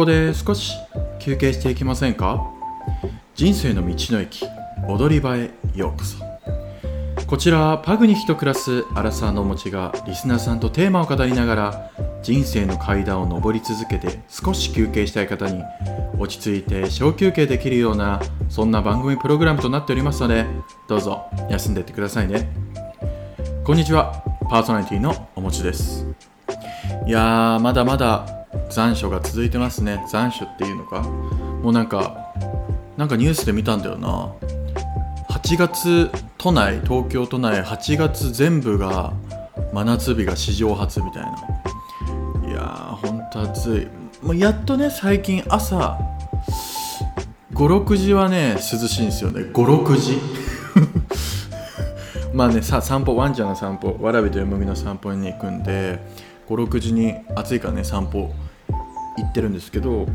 こで少し休憩していきませんか。人生の道の駅踊り場へようこそ。こちらパグニヒと暮らすアラサーのおもちがリスナーさんとテーマを語りながら人生の階段を上り続けて少し休憩したい方に落ち着いて小休憩できるようなそんな番組プログラムとなっておりますので、どうぞ休んでいってくださいね。こんにちは、パーソナリティのおもちです。いやー、まだまだ残暑が続いてますね。残暑っていうのか、もうなんかニュースで見たんだよな。東京都内8月全部が真夏日が史上初みたいな。いやー、ほんと暑い。もうやっとね、最近朝 5,6 時はね涼しいんですよね。 5,6 時まあね、散歩、ワンちゃんの散歩、わらびとよもぎの散歩に行くんで 5,6 時に暑いからね散歩行ってるんですけど、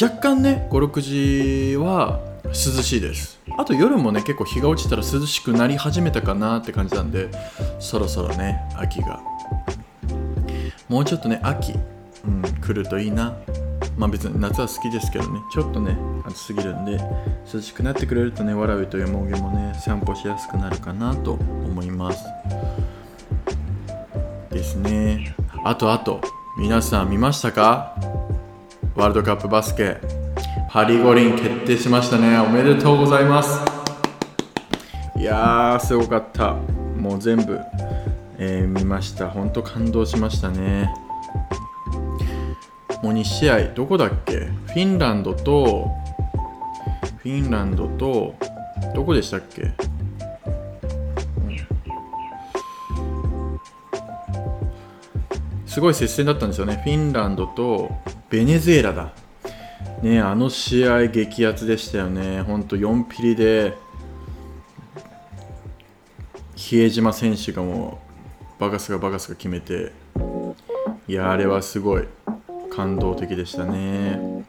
若干ね 5,6 時は涼しいです。あと夜もね結構日が落ちたら涼しくなり始めたかなって感じなんで、そろそろね秋がもうちょっとね来るといいな。まあ別に夏は好きですけどね、ちょっとね暑すぎるんで涼しくなってくれるとね、わらびとよもぎもね散歩しやすくなるかなと思いますですね。あと皆さん見ましたか？ワールドカップバスケパリ五輪決定しましたね。おめでとうございます。いやー、すごかった。もう全部、見ました。ほんと感動しましたね。もう2試合、どこだっけ？フィンランドとどこでしたっけ？すごい接戦だったんですよね。フィンランドとベネズエラだね。あの試合激アツでしたよね。ほんと4ピリで比江島選手がもうバカスが決めて、いやあれはすごい感動的でしたね。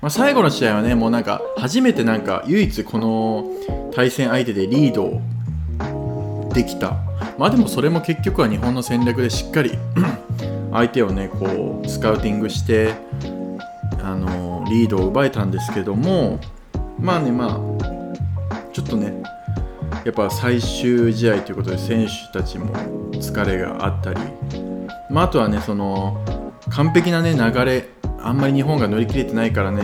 まあ、最後の試合はね、もう初めて唯一この対戦相手でリードできた。まあでもそれも結局は日本の戦略でしっかり相手をねこうスカウティングしてリードを奪えたんですけども、ちょっとねやっぱ最終試合ということで選手たちも疲れがあったり、あとはねその完璧なね流れあんまり日本が乗り切れてないからね、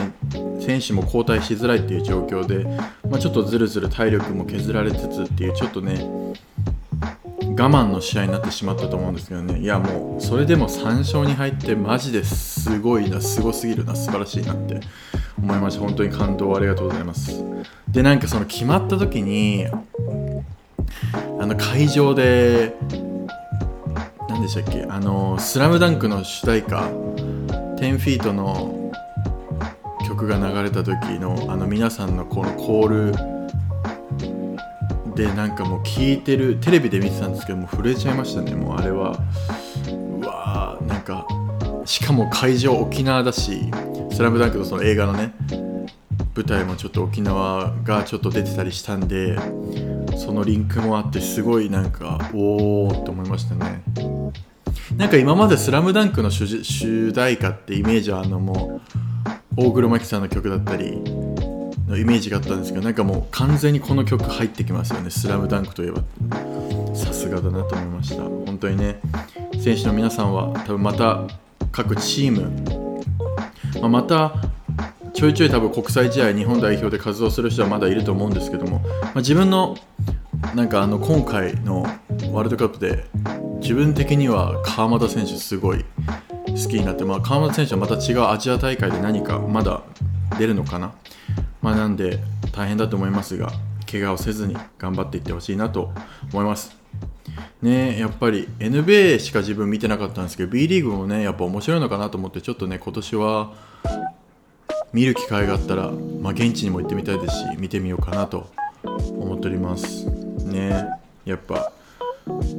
選手も交代しづらいっていう状況で、ちょっとずるずる体力も削られつつっていう、ちょっとね我慢の試合になってしまったと思うんですけどね。いやもうそれでも3勝に入ってマジですごいな、すごすぎるな、素晴らしいなって思いました。本当に感動ありがとうございます。でその決まった時に会場で何でしたっけ、スラムダンクの主題歌10フィートの曲が流れた時の皆さんのこのコールでもう聞いてる、テレビで見てたんですけどもう震えちゃいましたね。もうあれはうわー、しかも会場沖縄だし、スラムダンクのその映画のね舞台もちょっと沖縄がちょっと出てたりしたんで、そのリンクもあってすごいおーって思いましたね。今までスラムダンクの主題歌ってイメージはもう大黒摩季さんの曲だったりのイメージがあったんですけど、もう完全にこの曲入ってきますよね。スラムダンクといえばさすがだなと思いました。本当にね選手の皆さんは多分また各チーム、またちょいちょい多分国際試合日本代表で活動する人はまだいると思うんですけども、自分の今回のワールドカップで自分的には川又選手すごい好きになって、川又選手はまた違うアジア大会で何かまだ出るのかな。なんで大変だと思いますが、怪我をせずに頑張っていってほしいなと思いますね。やっぱり NBA しか自分見てなかったんですけど B リーグもねやっぱ面白いのかなと思って、ちょっとね今年は見る機会があったら、現地にも行ってみたいですし見てみようかなと思っておりますね。やっぱ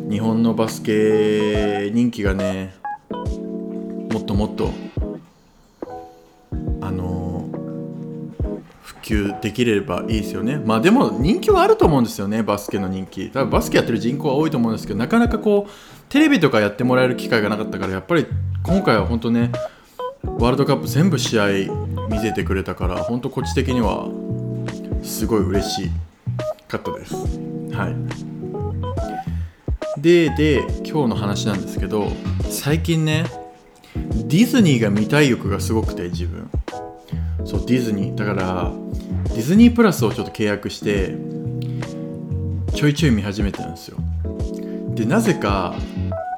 日本のバスケ人気がねもっともっとできればいいですよね。でも人気はあると思うんですよね、バスケの人気。多分バスケやってる人口は多いと思うんですけど、なかなかこうテレビとかやってもらえる機会がなかったから、やっぱり今回は本当ねワールドカップ全部試合見せてくれたから、本当こっち的にはすごい嬉しかったです。はい。で今日の話なんですけど、最近ねディズニーが見たい欲がすごくて、自分そうディズニーだからディズニープラスをちょっと契約してちょいちょい見始めてるんですよ。でなぜか、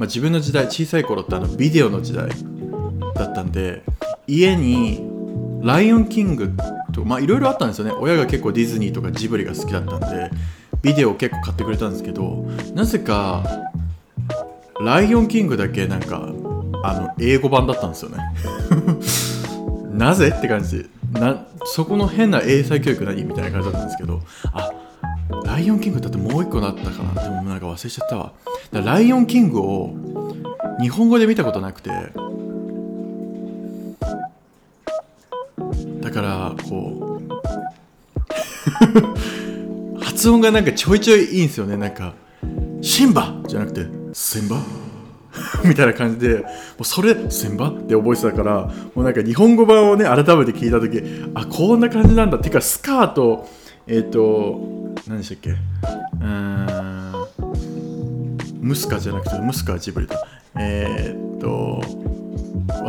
自分の時代、小さい頃ってビデオの時代だったんで、家にライオンキングといろいろあったんですよね。親が結構ディズニーとかジブリが好きだったんでビデオを結構買ってくれたんですけど、なぜかライオンキングだけなんか英語版だったんですよねなぜって感じで、そこの変な英才教育何みたいな感じだったんですけど、ライオンキングだってもう一個なったかな、でもなんか忘れちゃったわ。だライオンキングを日本語で見たことなくて、だからこう発音がなんかちょいちょいいいんですよね。なんかシンバじゃなくてセンバみたいな感じで、もうそれセンバって覚えてたから、もうなんか日本語版をね改めて聞いた時、こんな感じなんだってか、スカート何でしたっけ、ムスカじゃなくてムスカはジブリだ、忘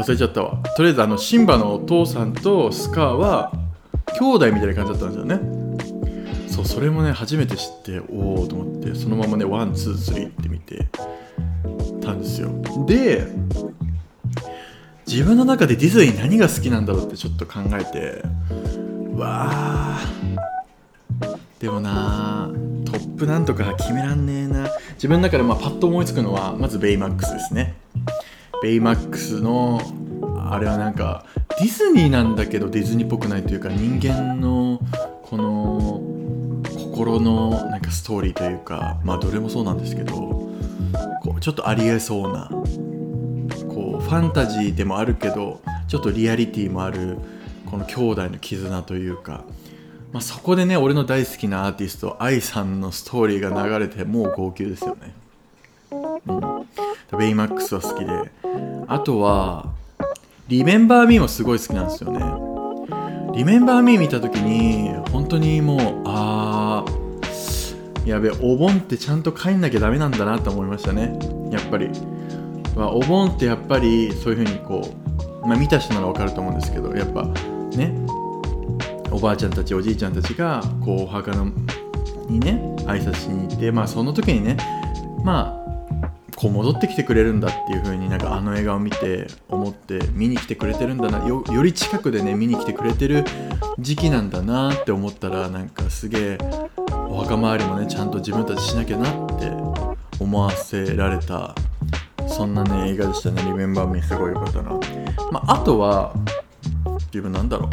れちゃったわ。とりあえずシンバのお父さんとスカは兄弟みたいな感じだったんですよね。そう、それもね初めて知って、おおと思って、そのままねワンツースリーって見てたんですよ。で自分の中でディズニー何が好きなんだろうってちょっと考えて、わーでもなトップなんとか決めらんねえな。自分の中でパッと思いつくのはまずベイマックスですね。ベイマックスのあれはなんかディズニーなんだけどディズニーっぽくないというか、人間のこの心のなんかストーリーというか、どれもそうなんですけど、こうちょっとありえそうな、こうファンタジーでもあるけどちょっとリアリティもある、この兄弟の絆というか、そこでね俺の大好きなアーティスト AI さんのストーリーが流れて、もう号泣ですよね。ベイマックスは好きで、あとはリメンバーミーもすごい好きなんですよね。リメンバーミー見た時に本当にもうやべえ、お盆ってちゃんと帰んなきゃダメなんだなと思いましたね。やっぱり、お盆ってやっぱりそういう風にこう、見た人ならわかると思うんですけど、やっぱねおばあちゃんたちおじいちゃんたちがこうお墓にね挨拶しに行って、その時にねこう戻ってきてくれるんだっていう風に、なんか映画を見て思って、見に来てくれてるんだな、 より近くでね見に来てくれてる時期なんだなって思ったら、なんかすげえお墓周りもねちゃんと自分たちしなきゃなって思わせられた、そんなね映画でしたね。リメンバーミーすごい良かったな。あとは自分なんだろ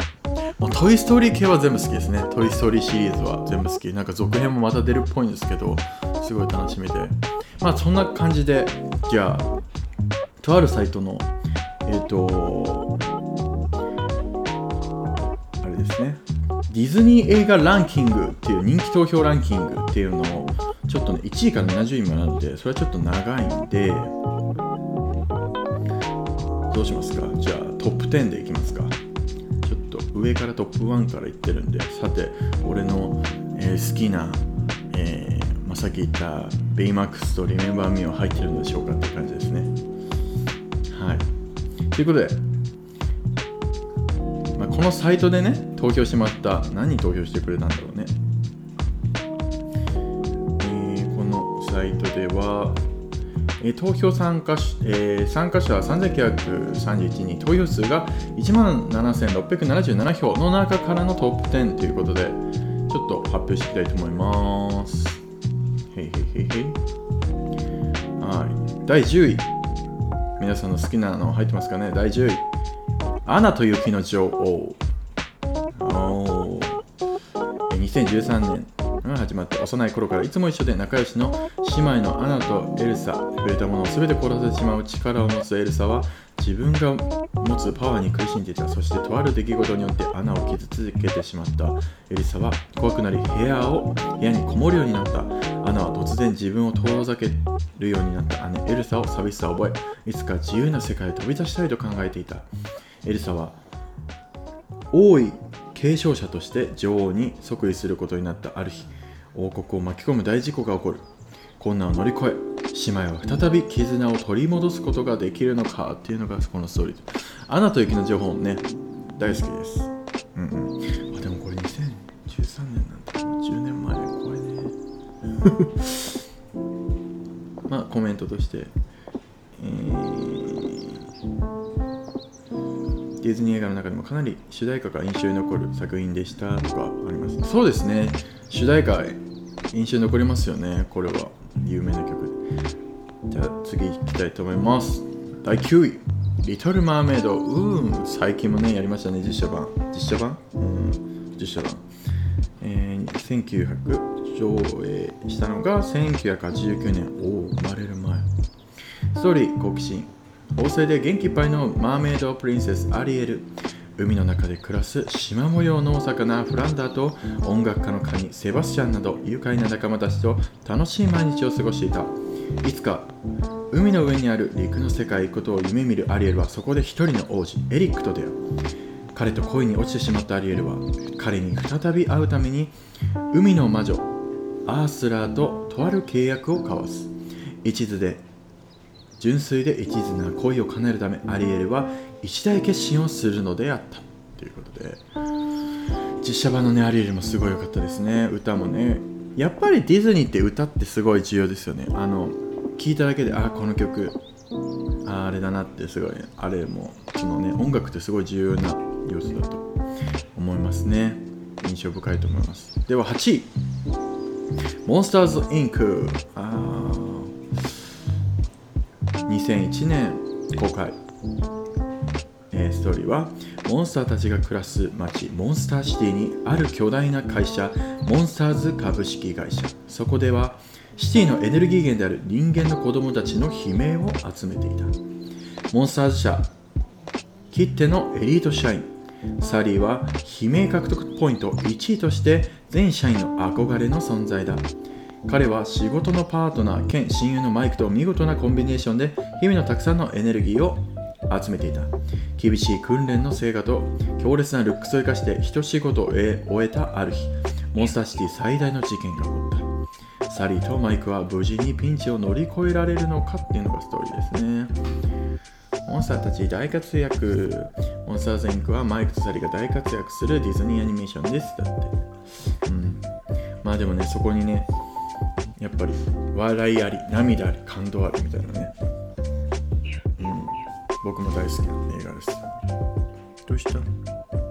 う、トイストーリー系は全部好きですね。トイストーリーシリーズは全部好き、なんか続編もまた出るっぽいんですけどすごい楽しみで、そんな感じで、じゃあとあるサイトのあれですね、ディズニー映画ランキングっていう人気投票ランキングっていうのをちょっとね1位から70位までなんで、それはちょっと長いんでどうしますか。じゃあトップ10でいきますか。ちょっと上からトップ1からいってるんで、さて俺の、好きな、さっき言ったベイマックスとリメンバーミーは入ってるんでしょうかって感じですね。はい。ということで、このサイトでね投票してもらった、何投票してくれたんだろうね、このサイトでは、投票参加者は3931人、投票数が 17,677 票の中からのトップ10ということで、ちょっと発表していきたいと思います。はい、第10位、皆さんの好きなの入ってますかね。第10位、アナと雪の女王。2013年が始まって、幼い頃からいつも一緒で仲良しの姉妹のアナとエルサ、触れたものを全て殺させてしまう力を持つエルサは自分が持つパワーに苦しんでいた。そしてとある出来事によってアナを傷つけてしまったエルサは怖くなり部屋にこもるようになった。アナは突然自分を遠ざけるようになった姉エルサを寂しさを覚え、いつか自由な世界へ飛び出したいと考えていた。エリサは王位継承者として女王に即位することになった。ある日、王国を巻き込む大事故が起こる。困難を乗り越え、姉妹は再び絆を取り戻すことができるのかっていうのがこのストーリー。アナと雪の情報ね、大好きです。うんうん。あ、でもこれ2013年なんだ。10年前、怖いね。まあコメントとして、ディズニー映画の中でもかなり主題歌が印象に残る作品でしたとかありますね。そうですね、主題歌印象に残りますよね。これは有名な曲。じゃあ次いきたいと思います。第9位、リトルマーメイド。最近もねやりましたね、実写版、実写版、1900上映したのが1989年。生まれる前。ストーリー、好奇心旺盛で元気いっぱいのマーメイドプリンセスアリエル。海の中で暮らす縞模様のお魚フランダーと音楽家のカニセバスチャンなど愉快な仲間たちと楽しい毎日を過ごしていた。いつか海の上にある陸の世界へ行くことを夢見るアリエルは、そこで一人の王子エリックと出会う。彼と恋に落ちてしまったアリエルは、彼に再び会うために海の魔女アースラーととある契約を交わす。純粋で一途な恋を叶えるため、アリエルは一大決心をするのであったということで、実写版のねアリエルもすごい良かったですね。歌もね、やっぱりディズニーって歌ってすごい重要ですよね。聞いただけで、あ、この曲、あれだなって、すごい、あれもそのね、音楽ってすごい重要な要素だと思いますね。印象深いと思います。では8位、モンスターズインク。2001年公開。ストーリーは、モンスターたちが暮らす町モンスターシティにある巨大な会社モンスターズ株式会社。そこではシティのエネルギー源である人間の子供たちの悲鳴を集めていた。モンスターズ社きってのエリート社員サリーは悲鳴獲得ポイント1位として全社員の憧れの存在だ。彼は仕事のパートナー兼親友のマイクと見事なコンビネーションで日々のたくさんのエネルギーを集めていた。厳しい訓練の成果と強烈なルックスを生かして一仕事を終えたある日、モンスターシティ最大の事件が起こった。サリーとマイクは無事にピンチを乗り越えられるのかっていうのがストーリーですね。モンスターたち大活躍。モンスターズインクはマイクとサリーが大活躍するディズニーアニメーションです。だって、まあでもね、そこにねやっぱり笑いあり涙あり感動ありみたいなね、僕も大好きな映画です。どうしたの、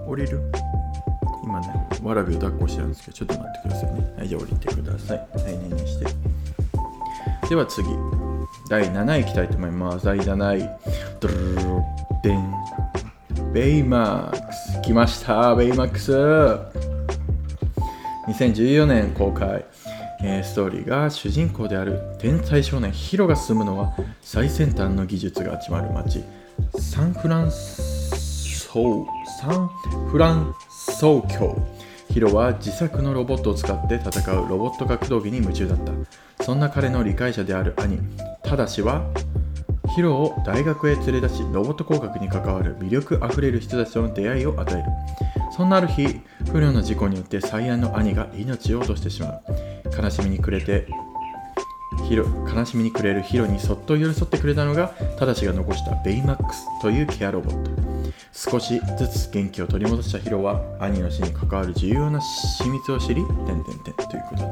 降りる？今ねわらびを抱っこしてるんですけど、ちょっと待ってくださいね。はい、じゃあ降りてください。はい、ねんねして。では次、第7位いきたいと思います。第7位、ドルルルデン、ベイマックス。来ました、ベイマックス。2014年公開。ストーリーが、主人公である天才少年ヒロが住むのは最先端の技術が集まる街サンフランソウキョ。ヒロは自作のロボットを使って戦うロボット格闘技に夢中だった。そんな彼の理解者である兄タダシはヒロを大学へ連れ出し、ロボット工学に関わる魅力あふれる人たちとの出会いを与える。そんなある日、不慮の事故によって最愛の兄が命を落としてしまう。悲しみに暮れるヒロにそっと寄り添ってくれたのが、ただしが残したベイマックスというケアロボット。少しずつ元気を取り戻したヒロは、兄の死に関わる重要な秘密を知り、ということ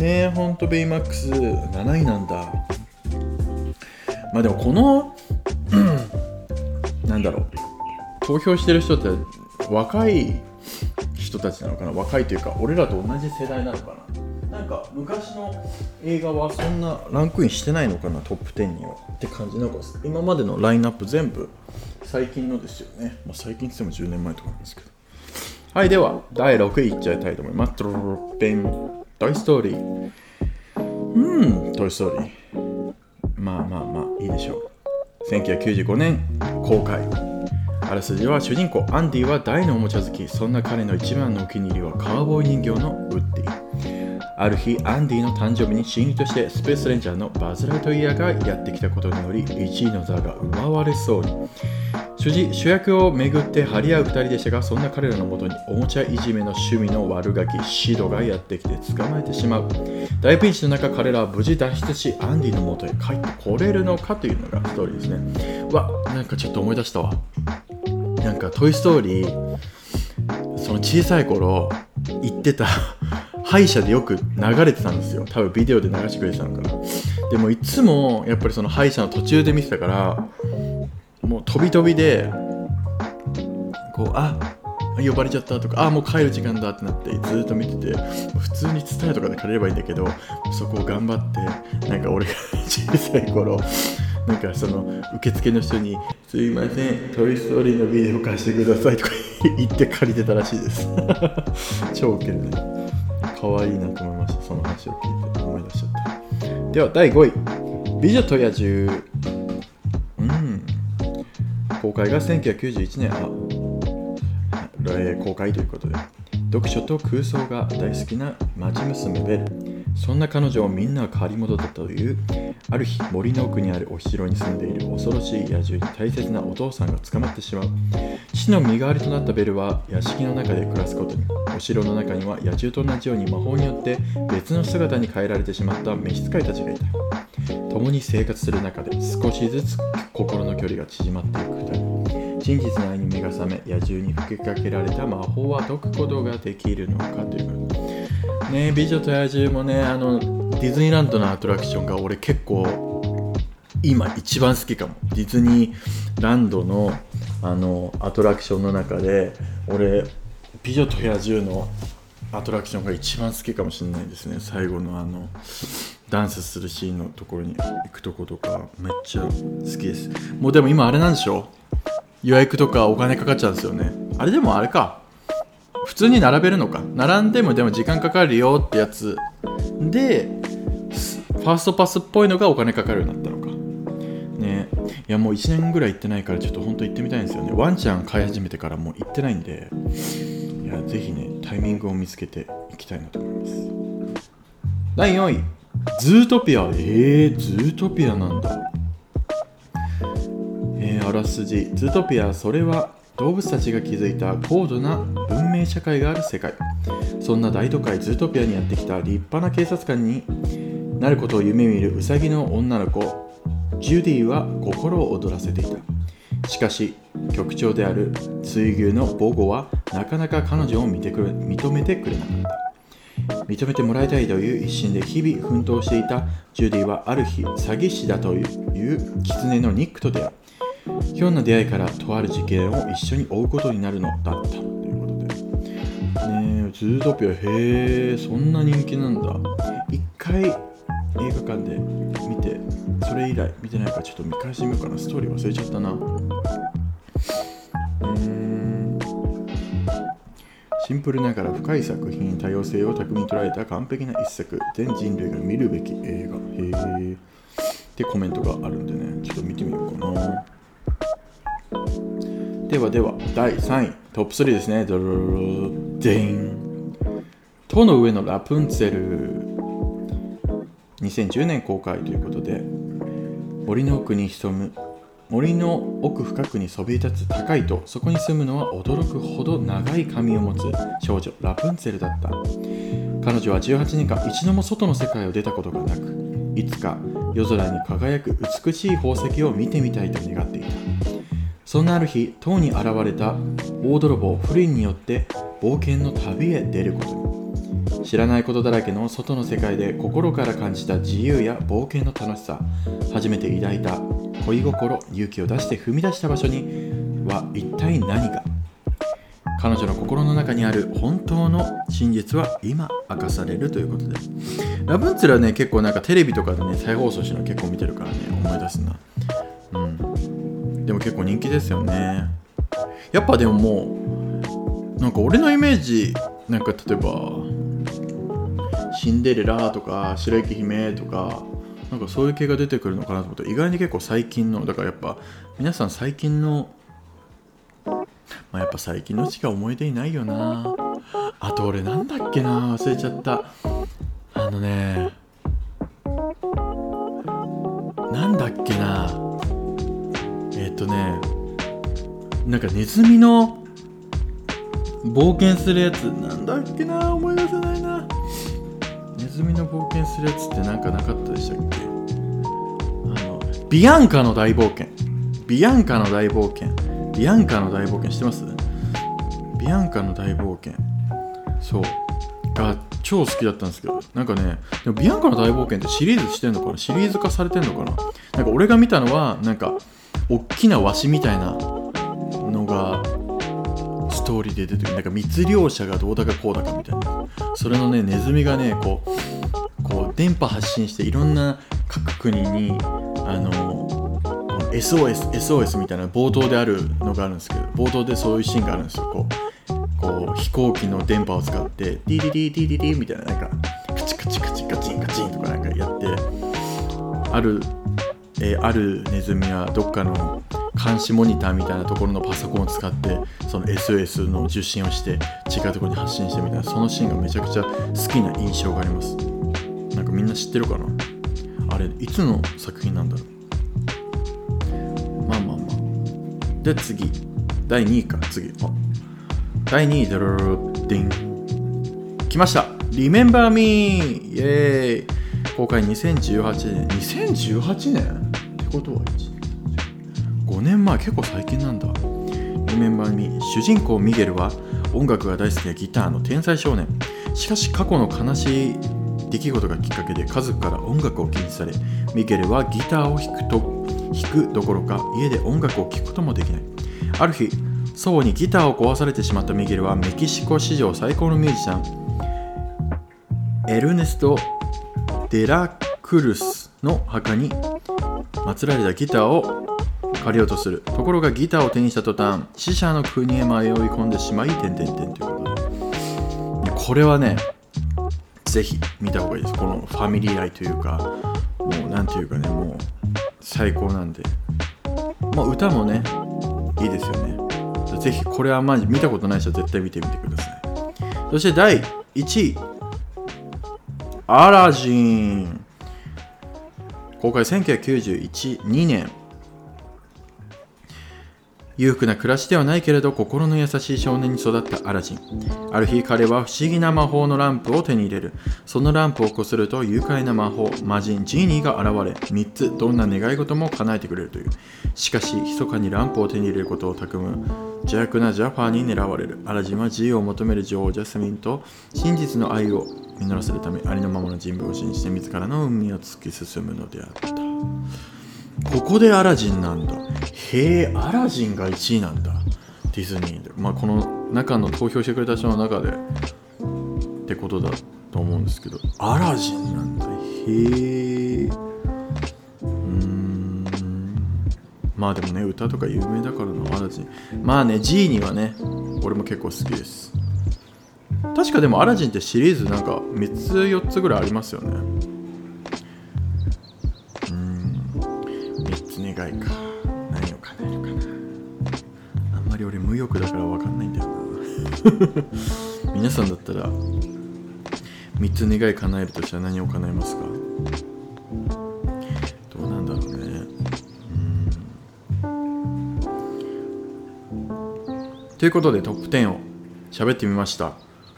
で。ねえ、ほんとベイマックス7位なんだ。まあでもこの、投票してる人って若い人たちなのかな。若いというか、俺らと同じ世代なのかな。なんか昔の映画はそんなランクインしてないのかな、トップ10にはって感じ。なんか今までのラインナップ全部最近のですよね。まあ、最近って言っても10年前とかなんですけど。はい、では第6位いっちゃいたいと思います。トイストーリー。トイストーリー、まあいいでしょう。1995年公開。あらすじは、主人公アンディは大のおもちゃ好き。そんな彼の一番のお気に入りはカウボーイ人形のウッディ。ある日、アンディの誕生日に親友としてスペースレンジャーのバズ・ライトイヤーがやってきたことにより、1位の座が奪われそうに。主役をめぐって張り合う2人でしたが、そんな彼らのもとにおもちゃいじめの趣味の悪ガキシドがやってきて捕まえてしまう。大ピンチの中、彼らは無事脱出し、アンディのもとへ帰ってこれるのかというのがストーリーですね。なんかちょっと思い出したわ。なんかトイストーリー、その小さい頃行ってた歯医者でよく流れてたんですよ。多分ビデオで流してくれてたのかな。でもいつもやっぱりその歯医者の途中で見てたから、もう飛び飛びでこう、呼ばれちゃったとか、もう帰る時間だってなってずっと見てて、普通に伝えとかで借りればいいんだけど、そこを頑張って、なんか俺が小さい頃、なんかその受付の人にすいません、トイストーリーのビデオ貸してくださいとか言って借りてたらしいです超ウケるね。可愛いなと思いました。その話を聞いて思い出しちゃった。では第5位、美女と野獣。公開が1991年公開ということで、読書と空想が大好きな町娘ベル、そんな彼女をみんなは変わり者だという。ある日、森の奥にあるお城に住んでいる恐ろしい野獣に大切なお父さんが捕まってしまう。死の身代わりとなったベルは屋敷の中で暮らすことに。お城の中には野獣と同じように魔法によって別の姿に変えられてしまった召使いたちがいた。共に生活する中で少しずつ心の距離が縮まっていく2人。真実の愛に目が覚め、野獣に吹きかけられた魔法は解くことができるのかというね。美女と野獣もね、ディズニーランドのアトラクションが俺結構今一番好きかも。ディズニーランドのアトラクションの中で、俺美女と野獣のアトラクションが一番好きかもしれないですね。最後のダンスするシーンのところに行くとことかめっちゃ好きです。もうでも今あれなんでしょ、予約とかお金かかっちゃうんですよね。あれでもあれか、普通に並べるのか、並んでもでも時間かかるよってやつで、ファーストパスっぽいのがお金かかるようになったのかね。いやもう1年ぐらい行ってないから、ちょっと本当行ってみたいんですよね。ワンちゃん飼い始めてからもう行ってないんで、いやぜひね、タイミングを見つけていきたいなと思います。第4位、ズートピア。ズートピアなんだ。あらすじ、ズートピア、それは動物たちが築いた高度な文明社会がある世界。そんな大都会ズートピアにやってきた立派な警察官になることを夢見るウサギの女の子ジュディは心を躍らせていた。しかし局長である水牛のボゴはなかなか彼女を認めてくれなかった。認めてもらいたいという一心で日々奮闘していたジュディは、ある日詐欺師だというキツネのニックと出会う。ひょんな出会いからとある事件を一緒に追うことになるのだったということでね。ズートピア、そんな人気なんだ。一回映画館で見て、それ以来見てないからちょっと見返してみようかな。ストーリー忘れちゃったな。シンプルながら深い作品、多様性を巧みに捉えた完璧な一作、全人類が見るべき映画、ってコメントがあるんでね、ちょっと見てみようかな。では第3位、トップ3ですね。ドロロロデン、塔の上のラプンツェル、2010年公開ということで、森の奥深くにそびえ立つ高い塔、そこに住むのは驚くほど長い髪を持つ少女ラプンツェルだった。彼女は18年間一度も外の世界を出たことがなく、いつか夜空に輝く美しい宝石を見てみたいと願っていた。そんなある日、塔に現れた大泥棒フリンによって冒険の旅へ出ることに。知らないことだらけの外の世界で心から感じた自由や冒険の楽しさ、初めて抱いた恋心、勇気を出して踏み出した場所には一体何が。彼女の心の中にある本当の真実は今明かされるということで、ラブンツェルはね、結構なんかテレビとかでね、再放送してるの結構見てるからね、思い出すな。でも結構人気ですよね。やっぱでももうなんか俺のイメージ、なんか例えばシンデレラとか白雪姫とか、なんかそういう系が出てくるのかなと思って、意外に結構最近の、だからやっぱ皆さん最近の、やっぱ最近のしか思い出いないよな。あと俺なんだっけな、忘れちゃった。なんだっけな、なんかネズミの冒険するやつ、なんだっけな、思い出せないな。ネズミの冒険するやつってなんかなかったでしたっけ。ビアンカの大冒険してます？ビアンカの大冒険、そうが超好きだったんですけど、なんかね、でもビアンカの大冒険ってシリーズしてんのかな、シリーズ化されてんのかな。なんか俺が見たのはなんかおっきなワシみたいなのがストーリーで出てくる、なんか密漁者がどうだかこうだかみたいな、それのね、ネズミがねこう電波発信していろんな各国にSOS みたいな冒頭であるのがあるんですけど、冒頭でそういうシーンがあるんですよ。こう飛行機の電波を使ってディディディディディディみたいな、なんかカチカチカチカチンカチンとかなんかやって、あるネズミはどっかの監視モニターみたいなところのパソコンを使ってその SOS の受信をして違うところに発信してみたいな、そのシーンがめちゃくちゃ好きな印象があります。なんかみんな知ってるかな、あれいつの作品なんだろう。まあで次第2位か、次第2位でろろろでん来ました、 Remember Me、 イエーイ、公開2018年、2018年ってことは5年前、結構最近なんだ。 Remember Me、 主人公ミゲルは音楽が大好きなギターの天才少年、しかし過去の悲しい出来事がきっかけで家族から音楽を禁止され、ミゲルはギターを弾くどころか家で音楽を聴くこともできない。ある日、祖母にギターを壊されてしまったミゲルはメキシコ史上最高のミュージシャンエルネスト・デラクルスの墓に祀られたギターを借りようとする。ところがギターを手にした途端、死者の国へ迷い込んでしまい、点々点ということで、これはねぜひ見た方がいいです。このファミリー愛というか、もうなんていうかね、もう最高なんで、まあ歌もねいいですよね。ぜひこれはマジ見たことない人は絶対見てみてください。そして第1位、アラジン、公開1991、2年、裕福な暮らしではないけれど心の優しい少年に育ったアラジン。ある日、彼は不思議な魔法のランプを手に入れる。そのランプをこすると愉快な魔人ジーニーが現れ、3つどんな願い事も叶えてくれるという。しかし密かにランプを手に入れることを企む邪悪なジャファーに狙われる。アラジンは自由を求める女王ジャスミンと真実の愛を実らせるため、ありのままの人物を信じて自らの運命を突き進むのであった。ここでアラジンなんだ。へえ、アラジンが1位なんだ、ディズニーで。まあこの中の投票してくれた人の中でってことだと思うんですけど、アラジンなんだ。へえ、まあでもね、歌とか有名だからのアラジン。まあね、ジーニーはね俺も結構好きです。確かでもアラジンってシリーズなんか3つ4つぐらいありますよね。願いか、何を叶えるかな。あんまり俺無欲だから分かんないんだよな皆さんだったら3つ願い叶えるとしたら何を叶えますか？どうなんだろうね。ということでトップ10を喋ってみました。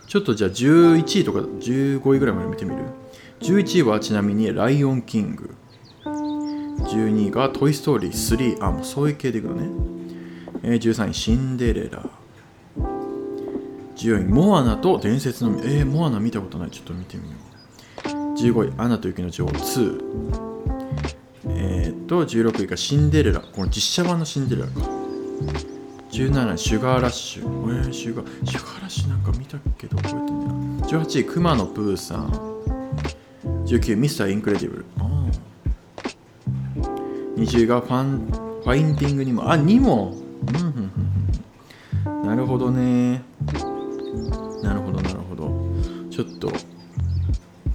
ちょっとじゃあ11位とか15位ぐらいまで見てみる。11位はちなみにライオンキング、12位がトイストーリー3、あ、もうそういう系でいくのね。13位シンデレラ、14位モアナと伝説のモアナ見たことない、ちょっと見てみよう。15位アナと雪の女王2、16位がシンデレラ、この実写版のシンデレラか。17位シュガーラッシュ、シュガーラッシュなんか見たけど覚えてない。18位クマのプーさん、19位ミスターインクレディブル、20がファインディングにも、にも、なるほどね、なるほど。ちょっと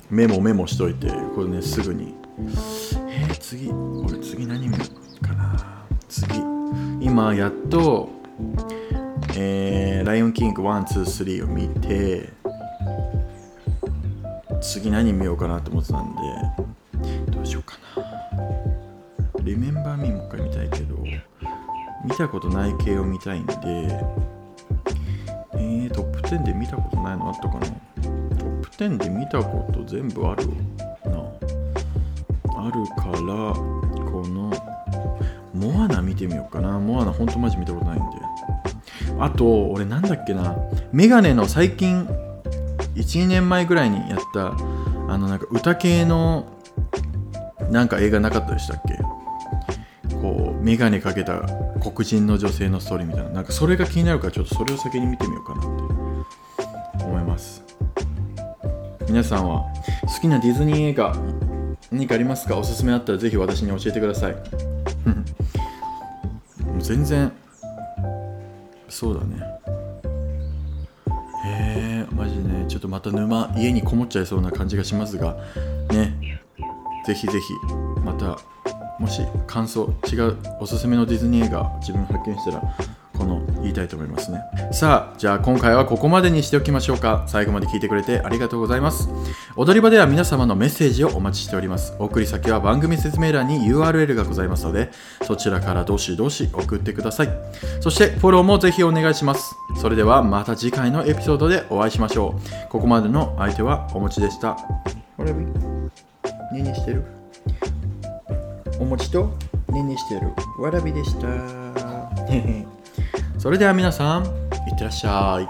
メモしといて、これねすぐに。次何見るかな。次今やっと、ライオンキング 1,2,3 を見て、次何見ようかなと思ってたんで、どうしようかな。リメンバーミーもう一回見たいけど、見たことない系を見たいんで、トップ10で見たことないのあったかな。トップ10で見たこと全部あるな。あるから、このモアナ見てみようかな。モアナほんとマジ見たことないんで。あと俺なんだっけな、メガネの最近 1,2 年前ぐらいにやったなんか歌系のなんか映画なかったでしたっけ。こうメガネかけた黒人の女性のストーリーみたいな、なんかそれが気になるから、ちょっとそれを先に見てみようかなって思います。皆さんは好きなディズニー映画何かありますか？おすすめあったらぜひ私に教えてください。全然そうだね。マジね、ちょっとまた沼、家にこもっちゃいそうな感じがしますがね、ぜひぜひまたもし感想、違うおすすめのディズニー映画自分発見したら言いたいと思いますね。さあ、じゃあ今回はここまでにしておきましょうか。最後まで聞いてくれてありがとうございます。踊り場では皆様のメッセージをお待ちしております。お送り先は番組説明欄に URL がございますので、そちらからどしどし送ってください。そしてフォローもぜひお願いします。それではまた次回のエピソードでお会いしましょう。ここまでの相手はおもちでした。あれねねしてるおもちとねねしてるわらびでした。それでは皆さん、いってらっしゃい。